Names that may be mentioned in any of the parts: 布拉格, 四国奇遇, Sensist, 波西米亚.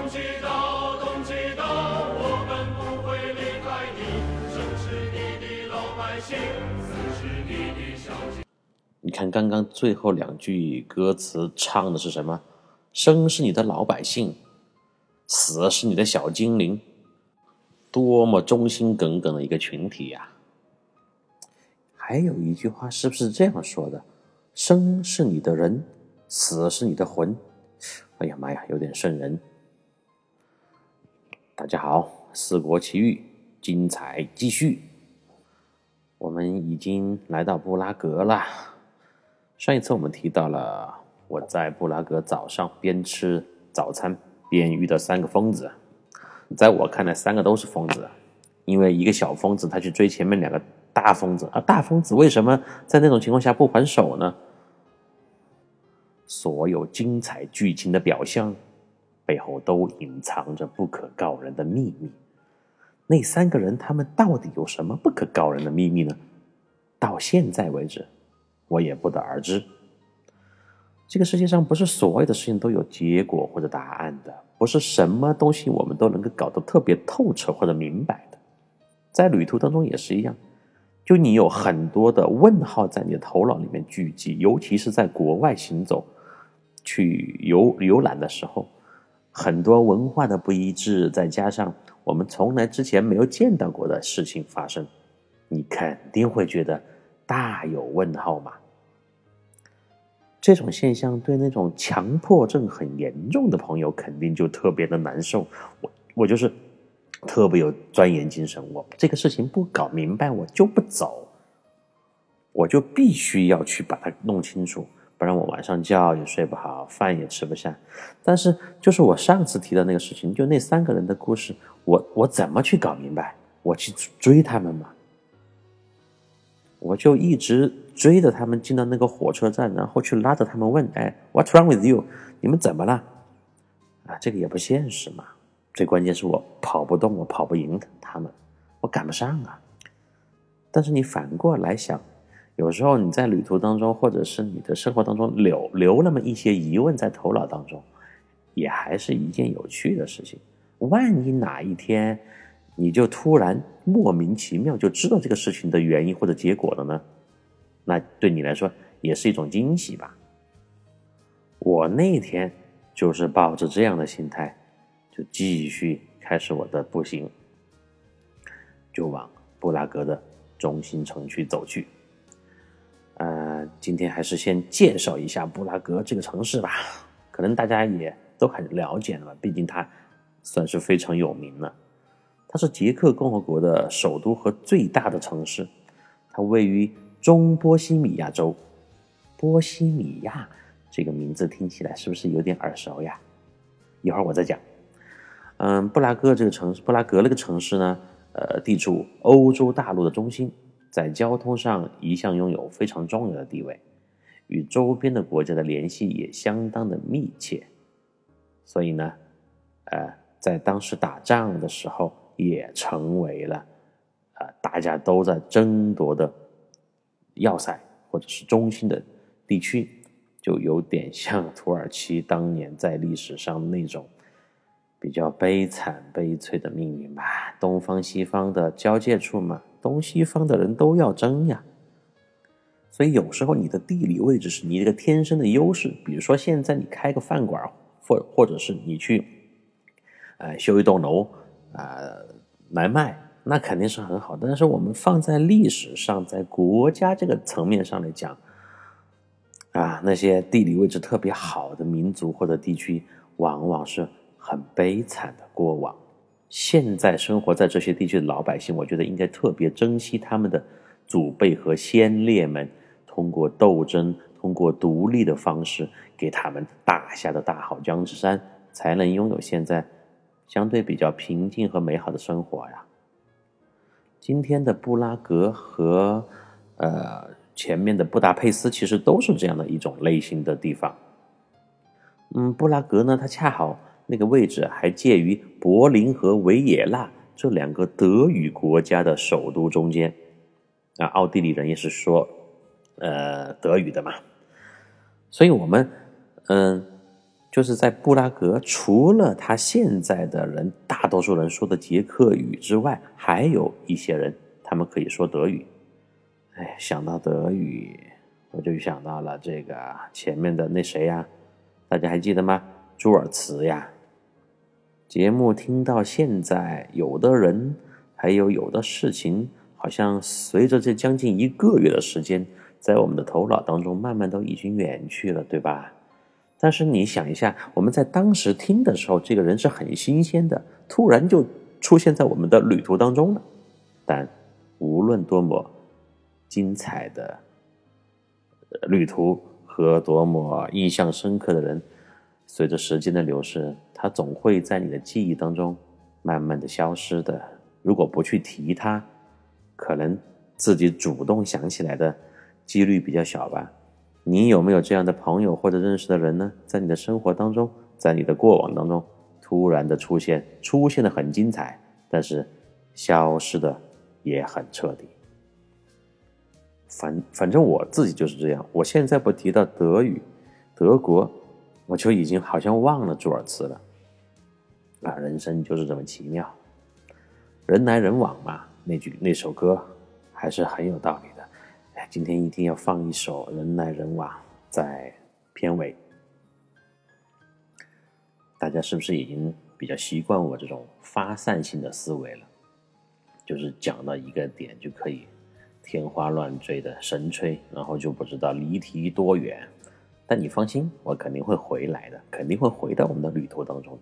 懂知道，我们不会离开你。生是你的老百姓，死是你的小鸡。你看刚刚最后两句歌词唱的是什么？生是你的老百姓，死是你的小精灵。多么忠心耿耿的一个群体呀！还有一句话是不是这样说的？生是你的人，死是你的魂。哎呀妈呀，有点瘆人。大家好，四国奇遇精彩继续。我们已经来到布拉格了。上一次我们提到了我在布拉格早上边吃早餐边遇到3个疯子。在我看来3个都是疯子，因为一个小疯子他去追前面2个大疯子，而大疯子为什么在那种情况下不还手呢？所有精彩剧情的表象背后都隐藏着不可告人的秘密。那3个人他们到底有什么不可告人的秘密呢？到现在为止我也不得而知。这个世界上不是所有的事情都有结果或者答案的，不是什么东西我们都能够搞得特别透彻或者明白的。在旅途当中也是一样，就你有很多的问号在你的头脑里面聚集，尤其是在国外行走去游览的时候，很多文化的不一致，再加上我们从来之前没有见到过的事情发生，你肯定会觉得大有问号嘛。这种现象对那种强迫症很严重的朋友肯定就特别的难受。我就是特别有钻研精神，我这个事情不搞明白我就不走，我就必须要去把它弄清楚，不然我晚上觉也睡不好，饭也吃不下。但是就是我上次提到那个事情，就那3个人的故事，我怎么去搞明白？我去追他们嘛，我就一直追着他们进到那个火车站，然后去拉着他们问，哎 What's wrong with you？ 你们怎么了啊？这个也不现实嘛。最关键是我跑不动，我跑不赢他们，我赶不上啊。但是你反过来想，有时候你在旅途当中或者是你的生活当中留那么一些疑问在头脑当中，也还是一件有趣的事情。万一哪一天你就突然莫名其妙就知道这个事情的原因或者结果了呢，那对你来说也是一种惊喜吧。我那天就是抱着这样的心态就继续开始我的步行，就往布拉格的中心城区走去。今天还是先介绍一下布拉格这个城市吧，可能大家也都很了解了，毕竟它算是非常有名了。它是捷克共和国的首都和最大的城市，它位于中波西米亚州。波西米亚这个名字听起来是不是有点耳熟呀？一会儿我再讲。布拉格这个城市呢，地处欧洲大陆的中心，在交通上一向拥有非常重要的地位，与周边的国家的联系也相当的密切。所以呢，在当时打仗的时候，也成为了大家都在争夺的要塞或者是中心的地区，就有点像土耳其当年在历史上那种比较悲惨悲催的命运吧，东方西方的交界处嘛，东西方的人都要争呀。所以有时候你的地理位置是你这个天生的优势，比如说现在你开个饭馆，或者是你去修一栋楼来卖，那肯定是很好。但是我们放在历史上，在国家这个层面上来讲啊，那些地理位置特别好的民族或者地区往往是很悲惨的过往。现在生活在这些地区的老百姓，我觉得应该特别珍惜他们的祖辈和先烈们通过斗争、通过独立的方式给他们打下的大好江山，才能拥有现在相对比较平静和美好的生活呀。今天的布拉格和前面的布达佩斯其实都是这样的一种类型的地方。布拉格呢，它恰好那个位置还介于柏林和维也纳这2个德语国家的首都中间。奥地利人也是说德语的嘛。所以我们就是在布拉格，除了他现在的人大多数人说的捷克语之外，还有一些人他们可以说德语。哎，想到德语我就想到了这个前面的那谁呀，大家还记得吗？朱尔茨呀。节目听到现在，有的人还有的事情，好像随着这将近1个月的时间，在我们的头脑当中慢慢都已经远去了，对吧？但是你想一下，我们在当时听的时候，这个人是很新鲜的，突然就出现在我们的旅途当中了。但无论多么精彩的旅途和多么印象深刻的人，随着时间的流逝，它总会在你的记忆当中慢慢的消失的。如果不去提它，可能自己主动想起来的几率比较小吧。你有没有这样的朋友或者认识的人呢？在你的生活当中，在你的过往当中，突然的出现的很精彩，但是消失的也很彻底。反正我自己就是这样，我现在不提到德语、德国，我就已经好像忘了朱尔茨了。啊，人生就是这么奇妙，人来人往嘛。那首歌还是很有道理的。今天一定要放一首《人来人往》在片尾。大家是不是已经比较习惯我这种发散性的思维了？就是讲到一个点就可以天花乱坠的神吹，然后就不知道离题多远。但你放心，我肯定会回来的，肯定会回到我们的旅途当中的。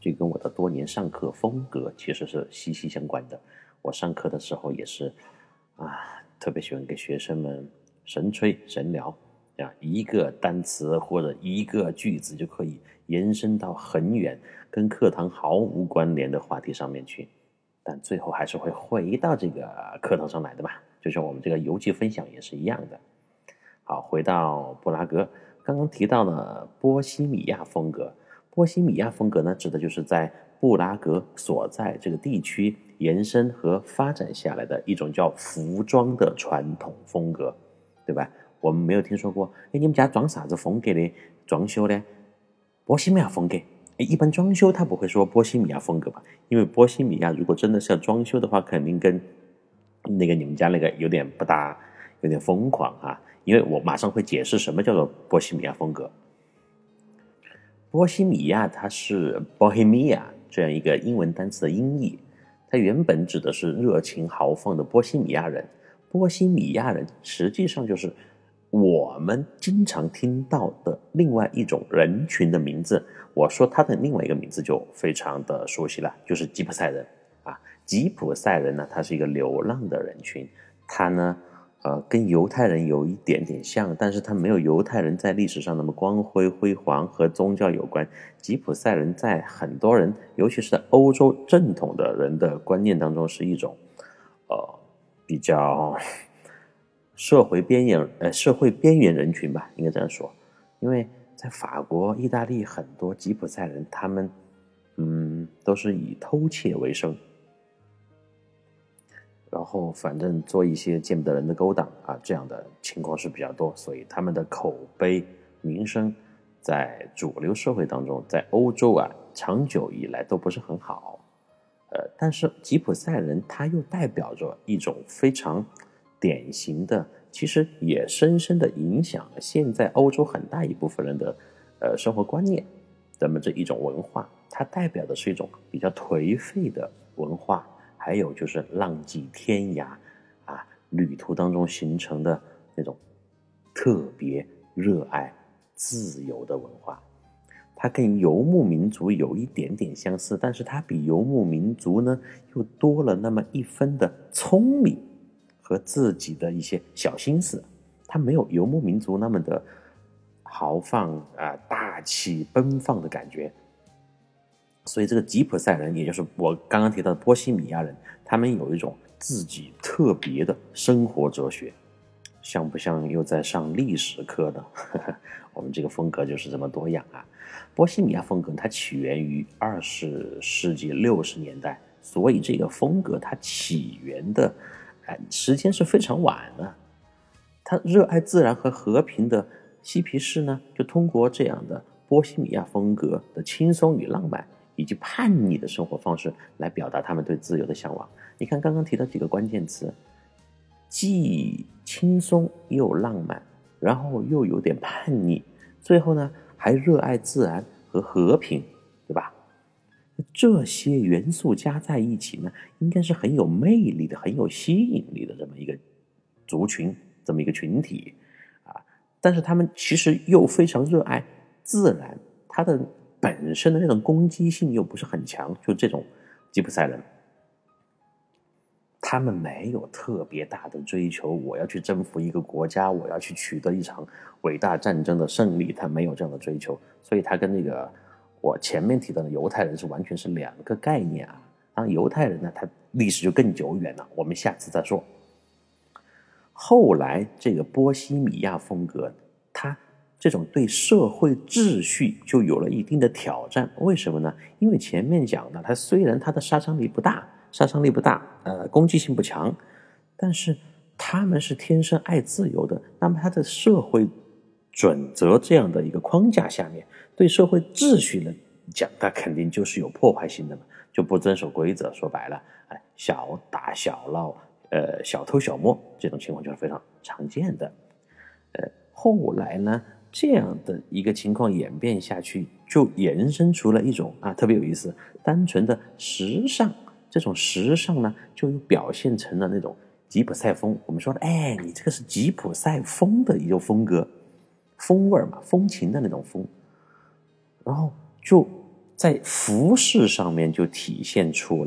这跟我的多年上课风格其实是息息相关的。我上课的时候也是特别喜欢给学生们神吹神聊，一个单词或者一个句子就可以延伸到很远跟课堂毫无关联的话题上面去，但最后还是会回到这个课堂上来的吧，就像我们这个游记分享也是一样的。好，回到布拉格，刚刚提到了波西米亚风格。波西米亚风格呢，指的就是在布拉格所在这个地区延伸和发展下来的一种叫服装的传统风格，对吧？我们没有听说过，你们家装啥子风格的装修呢？波西米亚风格。一般装修他不会说波西米亚风格吧？因为波西米亚如果真的是要装修的话，肯定跟那个你们家那个有点不搭，有点疯狂啊！因为我马上会解释什么叫做波西米亚风格。波西米亚它是 Bohemia 这样一个英文单词的音译，它原本指的是热情豪放的波西米亚人。波西米亚人实际上就是我们经常听到的另外一种人群的名字，我说它的另外一个名字就非常的熟悉了，就是吉普赛人啊。吉普赛人呢，他是一个流浪的人群，他呢跟犹太人有一点点像，但是他没有犹太人在历史上那么光辉辉煌，和宗教有关。吉普赛人在很多人，尤其是在欧洲正统的人的观念当中，是一种比较社会边缘人群吧，应该这样说。因为在法国、意大利很多吉普赛人，他们都是以偷窃为生。然后反正做一些见不得人的勾当啊，这样的情况是比较多，所以他们的口碑名声在主流社会当中，在欧洲长久以来都不是很好。但是吉普赛人他又代表着一种非常典型的，其实也深深的影响了现在欧洲很大一部分人的生活观念，咱们这一种文化，它代表的是一种比较颓废的文化。还有就是浪迹天涯啊，旅途当中形成的那种特别热爱自由的文化，它跟游牧民族有一点点相似，但是它比游牧民族呢又多了那么一分的聪明和自己的一些小心思。它没有游牧民族那么的豪放大气奔放的感觉。所以这个吉普赛人，也就是我刚刚提到的波西米亚人，他们有一种自己特别的生活哲学，像不像又在上历史课呢？我们这个风格就是这么多样啊。波西米亚风格它起源于20世纪60年代，所以这个风格它起源的时间是非常晚的。他热爱自然和和平的嬉皮士呢，就通过这样的波西米亚风格的轻松与浪漫以及叛逆的生活方式来表达他们对自由的向往。你看刚刚提到几个关键词，既轻松又浪漫，然后又有点叛逆，最后呢还热爱自然和和平，对吧？这些元素加在一起呢，应该是很有魅力的、很有吸引力的这么一个族群、这么一个群体啊。但是他们其实又非常热爱自然，他的本身的那种攻击性又不是很强，就这种吉普赛人，他们没有特别大的追求，我要去征服一个国家，我要去取得一场伟大战争的胜利，他没有这样的追求，所以他跟那个我前面提到的犹太人是完全是两个概念啊。当然犹太人呢，他历史就更久远了，我们下次再说。后来这个波西米亚风格，他这种对社会秩序就有了一定的挑战，为什么呢？因为前面讲的，他虽然他的杀伤力不大，攻击性不强，但是他们是天生爱自由的，那么他的社会准则这样的一个框架下面，对社会秩序来讲，它肯定就是有破坏性的嘛，就不遵守规则，说白了，哎，小打小闹，小偷小摸这种情况就是非常常见的。后来呢，这样的一个情况演变下去，就延伸出了一种啊特别有意思，单纯的时尚。这种时尚呢，就表现成了那种吉普赛风。我们说的，哎，你这个是吉普赛风的一种风格，风味嘛，风情的那种风。然后就在服饰上面就体现出，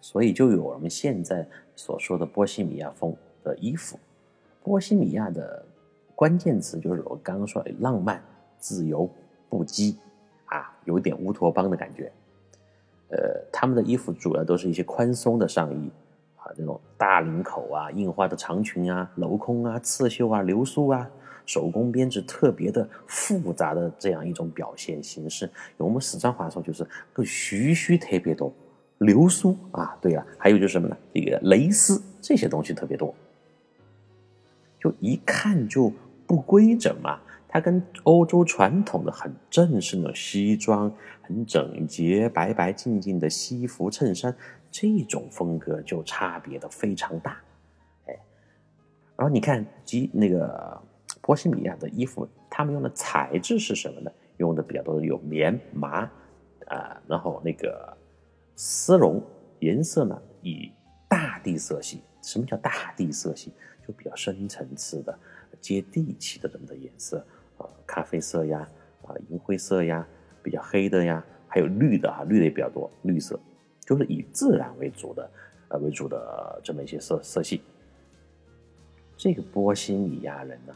所以就有我们现在所说的波西米亚风的衣服。波西米亚的关键词就是我刚刚说的浪漫、自由、不羁啊，有点乌托邦的感觉。他们的衣服主要都是一些宽松的上衣啊，那种大领口啊、印花的长裙啊、镂空啊、刺绣啊、流苏啊，手工编织特别的复杂的这样一种表现形式。用我们四川话说就是个须须特别多，流苏啊，对啊，还有就是什么呢？这个蕾丝这些东西特别多，就一看就不规整嘛。它跟欧洲传统的很正式的西装、很整洁、白白净净的西服衬衫这种风格就差别的非常大，哎，然后你看那个波西米亚的衣服，他们用的材质是什么呢？用的比较多的有棉、麻，然后那个丝绒，颜色呢以大地色系。什么叫大地色系？就比较深层次的、接地气的这么的颜色。咖啡色呀，银灰色呀，比较黑的呀，还有绿的哈，绿的也比较多，绿色就是以自然为主的这么一些色系。这个波西米亚人呢，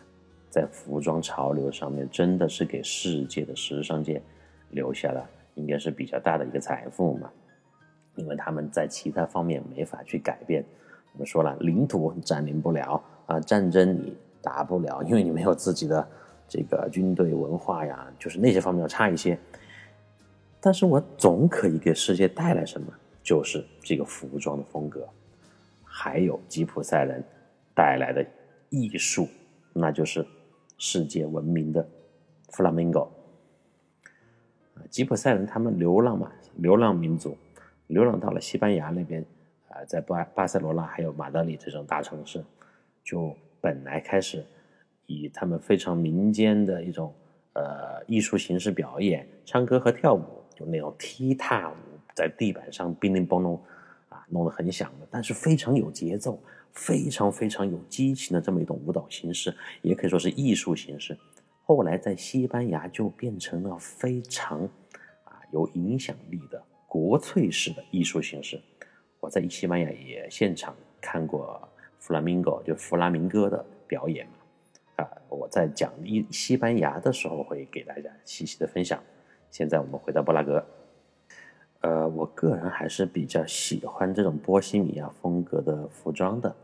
在服装潮流上面真的是给世界的时尚界留下了应该是比较大的一个财富嘛，因为他们在其他方面没法去改变。我们说了，领土占领不了啊，战争你打不了，因为你没有自己的这个军队文化呀，就是那些方面要差一些。但是我总可以给世界带来什么，就是这个服装的风格，还有吉普赛人带来的艺术，那就是世界闻名的弗拉明戈。吉普赛人他们流浪嘛，流浪民族，流浪到了西班牙那边，在巴塞罗那还有马德里这种大城市，就本来开始以他们非常民间的一种艺术形式表演，唱歌和跳舞，就那种踢踏舞，在地板上乒铃乓啷啊，弄得很响的，但是非常有节奏，非常非常有激情的这么一种舞蹈形式，也可以说是艺术形式。后来在西班牙就变成了非常有影响力的国粹式的艺术形式。我在西班牙也现场看过弗拉明戈的表演嘛，我在讲西班牙的时候会给大家细细的分享。现在我们回到布拉格，我个人还是比较喜欢这种波西米亚风格的服装的，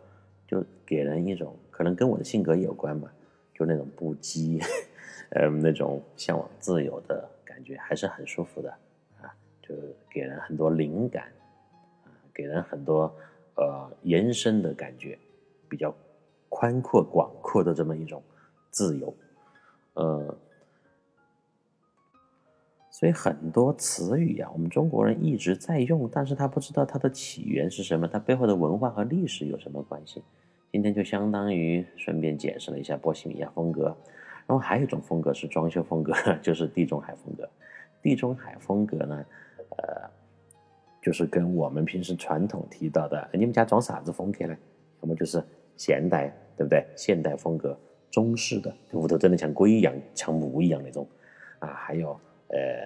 就给人一种可能跟我的性格也有关嘛，就那种不羁那种向往自由的感觉还是很舒服的啊，就给人很多灵感给人很多延伸的感觉，比较宽阔广阔的这么一种自由。所以很多词语啊，我们中国人一直在用，但是他不知道它的起源是什么，它背后的文化和历史有什么关系。今天就相当于顺便解释了一下波西米亚风格，然后还有一种风格是装修风格，就是地中海风格。地中海风格呢，就是跟我们平时传统提到的你们家装啥子风格呢，要么就是现代，对不对？现代风格，中式的屋头真的像龟一样、像母一样那种啊，还有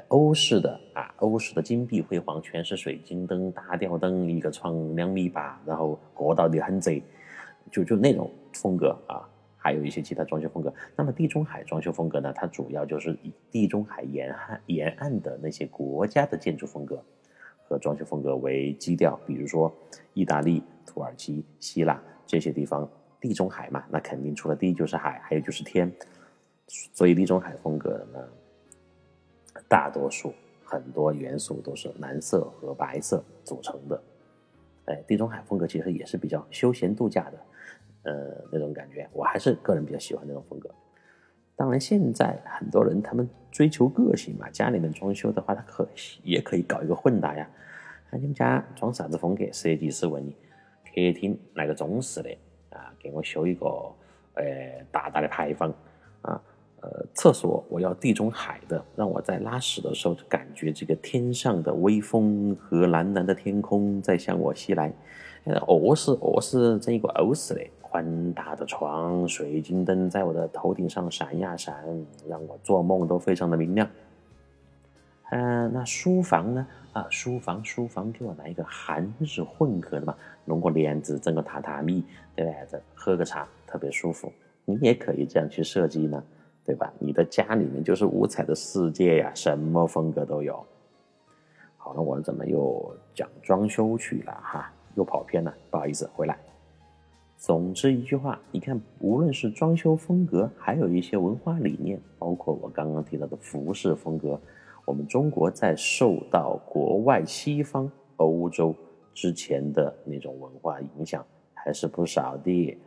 欧式的啊，欧式的金碧辉煌，全是水晶灯、大吊灯，一个窗2.8米，然后过道也很窄，就那种风格啊。还有一些其他装修风格。那么地中海装修风格呢，它主要就是以地中海沿岸的那些国家的建筑风格和装修风格为基调，比如说意大利、土耳其、希腊这些地方，地中海嘛，那肯定除了地就是海，还有就是天。所以地中海风格呢，大多数很多元素都是蓝色和白色组成的。地中海风格其实也是比较休闲度假的那种感觉，我还是个人比较喜欢那种风格。当然现在很多人他们追求个性嘛，家里面装修的话他也可以搞一个混搭呀，你们家装啥子风格，设计师问你客厅来个中式的啊，给我修一个大的牌坊啊，厕所我要地中海的，让我在拉屎的时候就感觉这个天上的微风和蓝蓝的天空在向我袭来。我是这一个欧式的宽大的床，水晶灯在我的头顶上闪呀闪，让我做梦都非常的明亮。那书房呢？啊，书房给我来一个韩日混合的嘛，弄个帘子，整个榻榻米，对不对？喝个茶特别舒服。你也可以这样去设计呢，对吧？你的家里面就是五彩的世界呀，什么风格都有。好了，我怎么又讲装修去了哈？又跑偏了，不好意思，回来。总之一句话，你看，无论是装修风格，还有一些文化理念，包括我刚刚提到的服饰风格，我们中国在受到国外、西方、欧洲之前的那种文化影响还是不少的。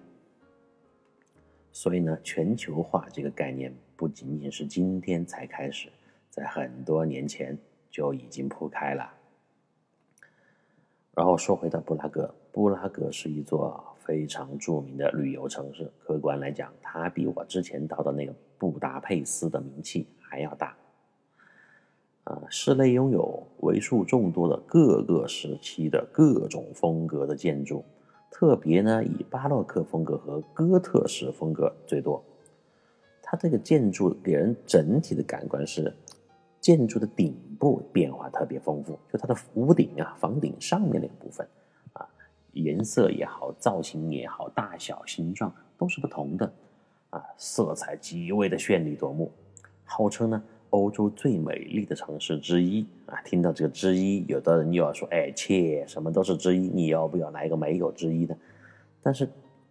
所以呢，全球化这个概念不仅仅是今天才开始，在很多年前就已经铺开了。然后说回到布拉格，布拉格是一座非常著名的旅游城市。客观来讲，它比我之前到的那个布达佩斯的名气还要大。市内拥有为数众多的各个时期的各种风格的建筑。特别呢，以巴洛克风格和哥特式风格最多。它这个建筑给人整体的感官是，建筑的顶部变化特别丰富，就它的屋顶啊、房顶上面那个部分啊，颜色也好、造型也好、大小、形状都是不同的啊，色彩极为的绚丽夺目，号称呢欧洲最美丽的城市之一啊！听到这个之一，有的人又要说：“哎，切，什么都是之一，你要不要来一个没有之一呢？”但是，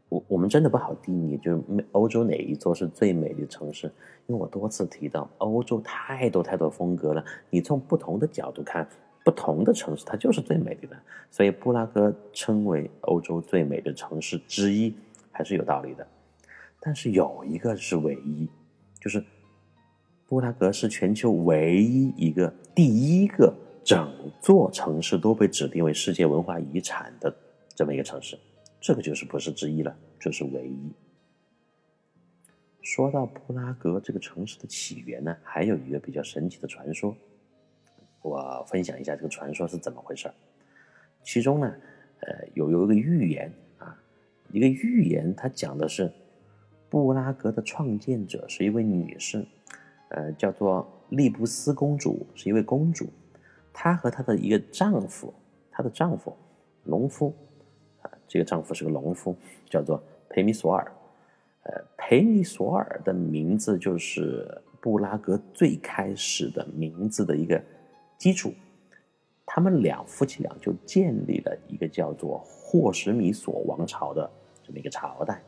我们真的不好定义，就是欧洲哪一座是最美丽的城市？因为我多次提到，欧洲太多风格了，你从不同的角度看，不同的城市它就是最美丽的。所以，布拉格称为欧洲最美的城市之一，还是有道理的。但是有一个是唯一，就是布拉格是全球唯一一个第一个整座城市都被指定为世界文化遗产的这么一个城市，这个就是不是之一了，就是唯一。说到布拉格这个城市的起源呢，还有一个比较神奇的传说，我分享一下这个传说是怎么回事。其中呢，有一个寓言啊，一个寓言它讲的是布拉格的创建者是一位女士。叫做利布斯公主，是一位公主，她和她的一个丈夫，她的丈夫农夫啊，这个丈夫是个农夫，叫做裴米索尔。裴米索尔的名字就是布拉格最开始的名字的一个基础。他们俩夫妻俩就建立了一个叫做霍什米索王朝的这么一个朝代。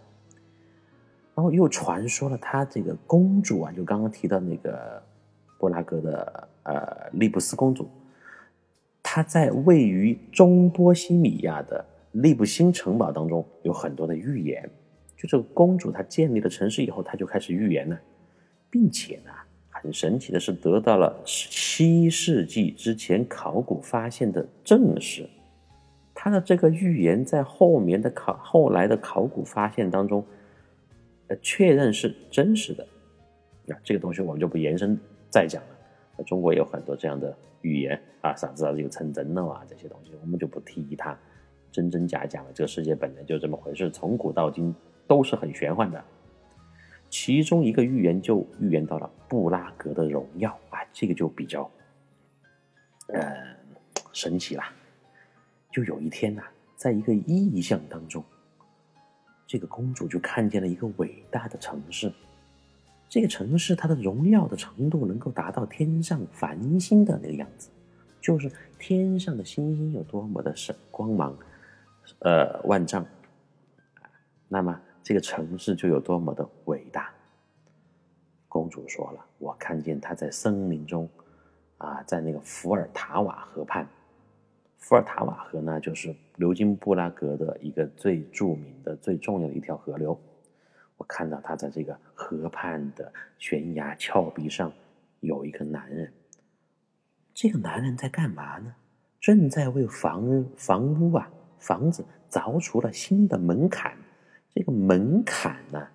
然后又传说了，她这个公主啊，就刚刚提到那个布拉格的利布斯公主，她在位于中波西米亚的利布辛城堡当中有很多的预言。就这个公主她建立了城市以后，她就开始预言了，并且呢，很神奇的是得到了7世纪之前考古发现的证实。他的这个预言在后来的考古发现当中确认是真实的。那这个东西我们就不延伸再讲了。中国有很多这样的预言啊，啥子啊有成真了啊，这些东西我们就不提它，真真假假的，这个世界本来就这么回事，从古到今都是很玄幻的。其中一个预言就预言到了布拉格的荣耀啊，这个就比较神奇啦。就有一天啊，在一个异象当中，这个公主就看见了一个伟大的城市，这个城市它的荣耀的程度能够达到天上繁星的那个样子，就是天上的星星有多么的光芒万丈，那么这个城市就有多么的伟大。公主说了，我看见她在森林中啊，在那个伏尔塔瓦河畔。伏尔塔瓦河呢，就是流经布拉格的一个最著名的最重要的一条河流。我看到他在这个河畔的悬崖峭壁上有一个男人，这个男人在干嘛呢？正在为房子凿出了新的门槛。这个门槛呢，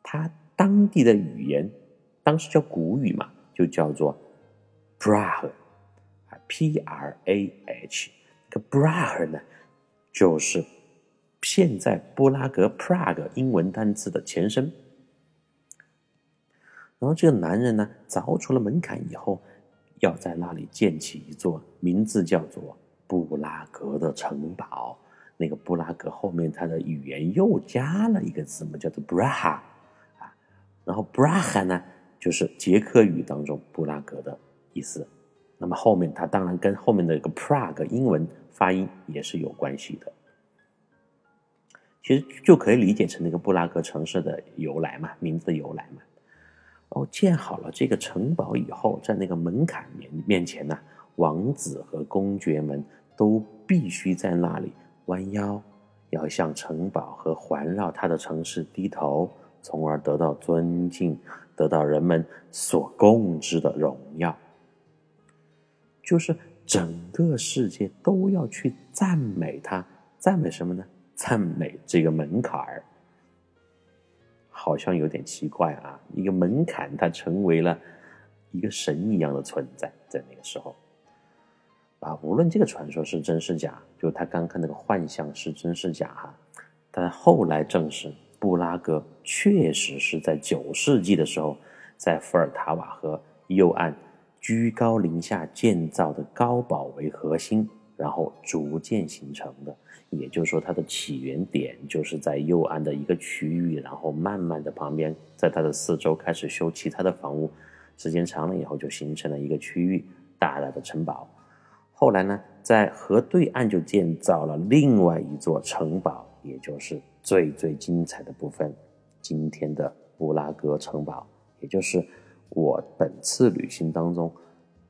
他当地的语言当时叫古语嘛，就叫做 Brah P-R-A-H。 这个 Brah 呢，就是现在布拉格 Prague 英文单词的前身。然后这个男人呢，凿出了门槛以后，要在那里建起一座名字叫做布拉格的城堡。那个布拉格后面他的语言又加了一个字母，叫做 Braha 啊。然后 Braha 呢，就是捷克语当中布拉格的意思。那么后面他当然跟后面的一个 Prague 英文发音也是有关系的。其实就可以理解成那个布拉格城市的由来嘛，名字的由来嘛。建好了这个城堡以后，在那个门槛面前呢，王子和公爵们都必须在那里弯腰，要向城堡和环绕它的城市低头，从而得到尊敬，得到人们所共知的荣耀。就是整个世界都要去赞美它，赞美什么呢？赞美这个门槛儿，好像有点奇怪啊！一个门槛，它成为了一个神一样的存在，在那个时候，啊，无论这个传说是真是假，就他刚看那个幻象是真是假哈，但后来证实，布拉格确实是在9世纪的时候，在伏尔塔瓦河右岸居高临下建造的高堡为核心，然后逐渐形成的。也就是说，它的起源点就是在右岸的一个区域，然后慢慢的旁边在它的四周开始修其他的房屋，时间长了以后就形成了一个区域大大的城堡。后来呢，在河对岸就建造了另外一座城堡，也就是最最精彩的部分，今天的布拉格城堡，也就是我本次旅行当中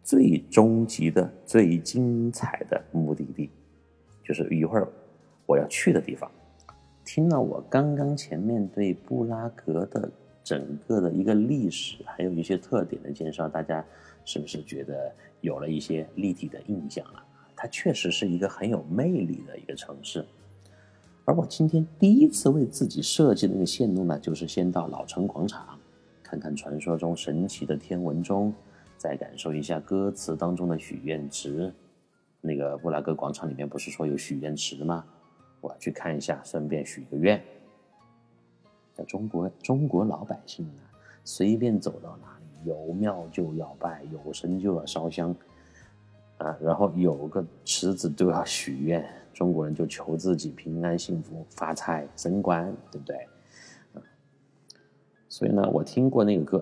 最终极的最精彩的目的地，就是一会儿我要去的地方。听了我刚刚前面对布拉格的整个的一个历史还有一些特点的介绍，大家是不是觉得有了一些立体的印象了？它确实是一个很有魅力的一个城市。而我今天第一次为自己设计的那个线路呢，就是先到老城广场，看看传说中神奇的天文钟，再感受一下歌词当中的许愿池。那个布拉格广场里面不是说有许愿池吗？我要去看一下，顺便许个愿。中国老百姓呢，随便走到哪里，有庙就要拜，有神就要烧香，啊，然后有个池子都要许愿。中国人就求自己平安、幸福、发财、升官，对不对？啊，所以呢，我听过那个歌，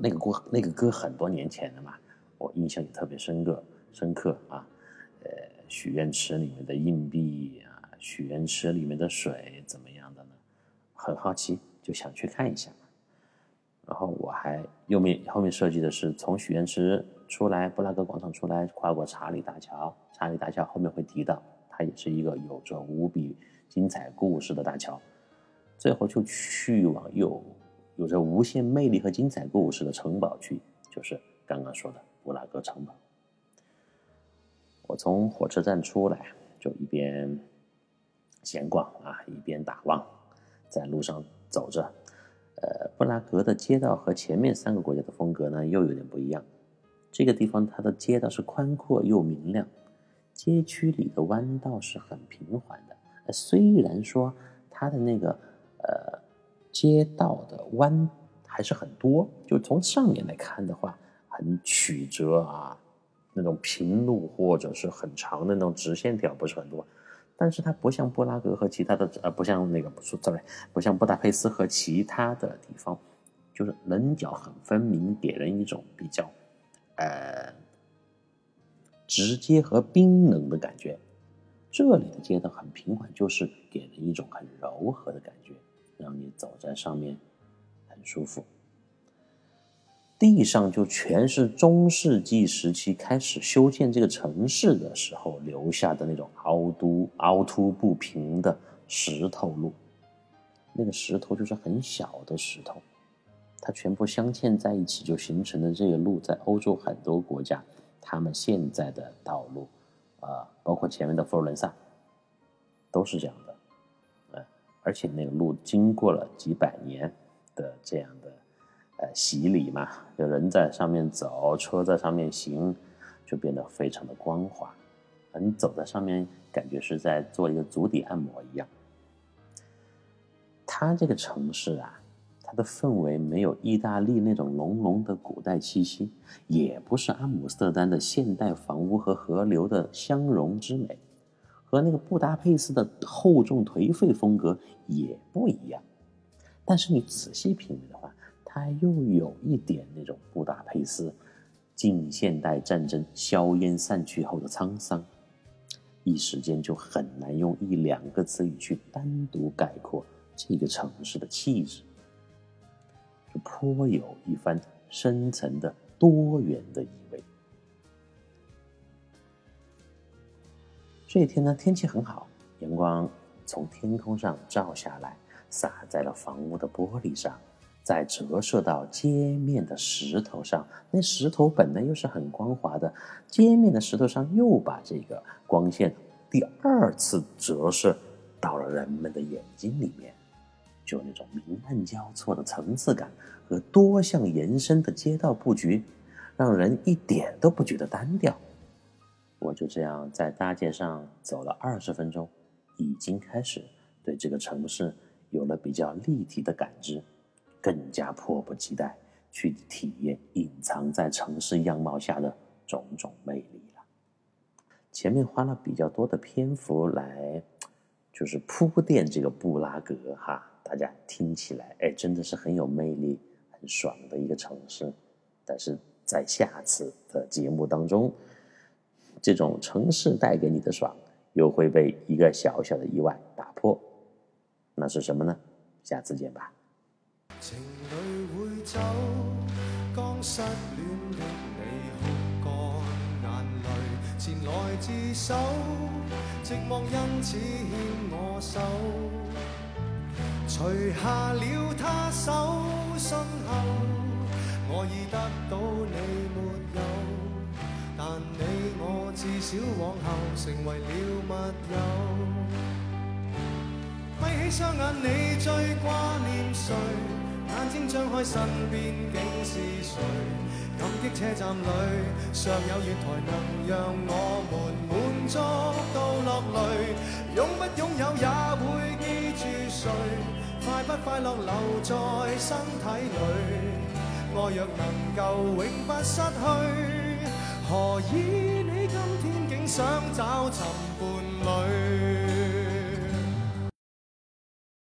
那个歌很多年前的嘛，我印象也特别深刻啊。许愿池里面的硬币啊，许愿池里面的水怎么样的呢？很好奇，就想去看一下。然后我还后面设计的是从许愿池出来，布拉格广场出来，跨过查理大桥。查理大桥后面会提到，它也是一个有着无比精彩故事的大桥。最后就去往有着无限魅力和精彩故事的城堡去，就是刚刚说的布拉格城堡。我从火车站出来，就一边闲逛啊，一边打望，在路上走着。布拉格的街道和前面三个国家的风格呢又有点不一样。这个地方它的街道是宽阔又明亮，街区里的弯道是很平缓的。虽然说它的那个街道的弯还是很多，就从上面来看的话，很曲折啊，那种平路或者是很长的那种直线条不是很多。但是它不像布拉格和其他的不像布达佩斯和其他的地方，就是棱角很分明，给人一种比较直接和冰冷的感觉。这里的街道很平缓，就是给人一种很柔和的感觉，让你走在上面很舒服。地上就全是中世纪时期开始修建这个城市的时候留下的那种凹凸不平的石头路，那个石头就是很小的石头，它全部镶嵌在一起就形成的这个路，在欧洲很多国家他们现在的道路包括前面的佛罗伦萨都是这样的而且那个路经过了几百年的这样的洗礼嘛，有人在上面走，车在上面行，就变得非常的光滑。你走在上面，感觉是在做一个足底按摩一样。它这个城市啊，它的氛围没有意大利那种浓浓的古代气息，也不是阿姆斯特丹的现代房屋和河流的相融之美，和那个布达佩斯的厚重颓废风格也不一样。但是你仔细品味的话，它又有一点那种布达佩斯近现代战争硝烟散去后的沧桑，一时间就很难用一两个词语去单独概括这个城市的气质，就颇有一番深层的多元的意味。这一天呢，天气很好，阳光从天空上照下来，洒在了房屋的玻璃上，再折射到街面的石头上，那石头本来又是很光滑的，街面的石头上又把这个光线第二次折射到了人们的眼睛里面，就那种明暗交错的层次感和多项延伸的街道布局，让人一点都不觉得单调。我就这样在大街上走了20分钟，已经开始对这个城市有了比较立体的感知，更加迫不及待去体验隐藏在城市样貌下的种种魅力了。前面花了比较多的篇幅来就是铺垫这个布拉格哈，大家听起来真的是很有魅力很爽的一个城市，但是在下次的节目当中，这种城市带给你的爽又会被一个小小的意外打破，那是什么呢？下次见吧。情侣会走，刚失戀的你哭乾眼淚，前來自首，寂寞因此牽我手，除下了他手信後，我已得到你沒有，但你我至少往後成為了密友，閉起雙眼你最掛念誰，眼睛張開身邊竟是誰，感激車站裏尚有月台能讓我們滿足到落淚，擁不擁有也會記住誰，快不快樂留在身體裏，愛若能夠永不失去，何以你今天竟想找尋伴侶。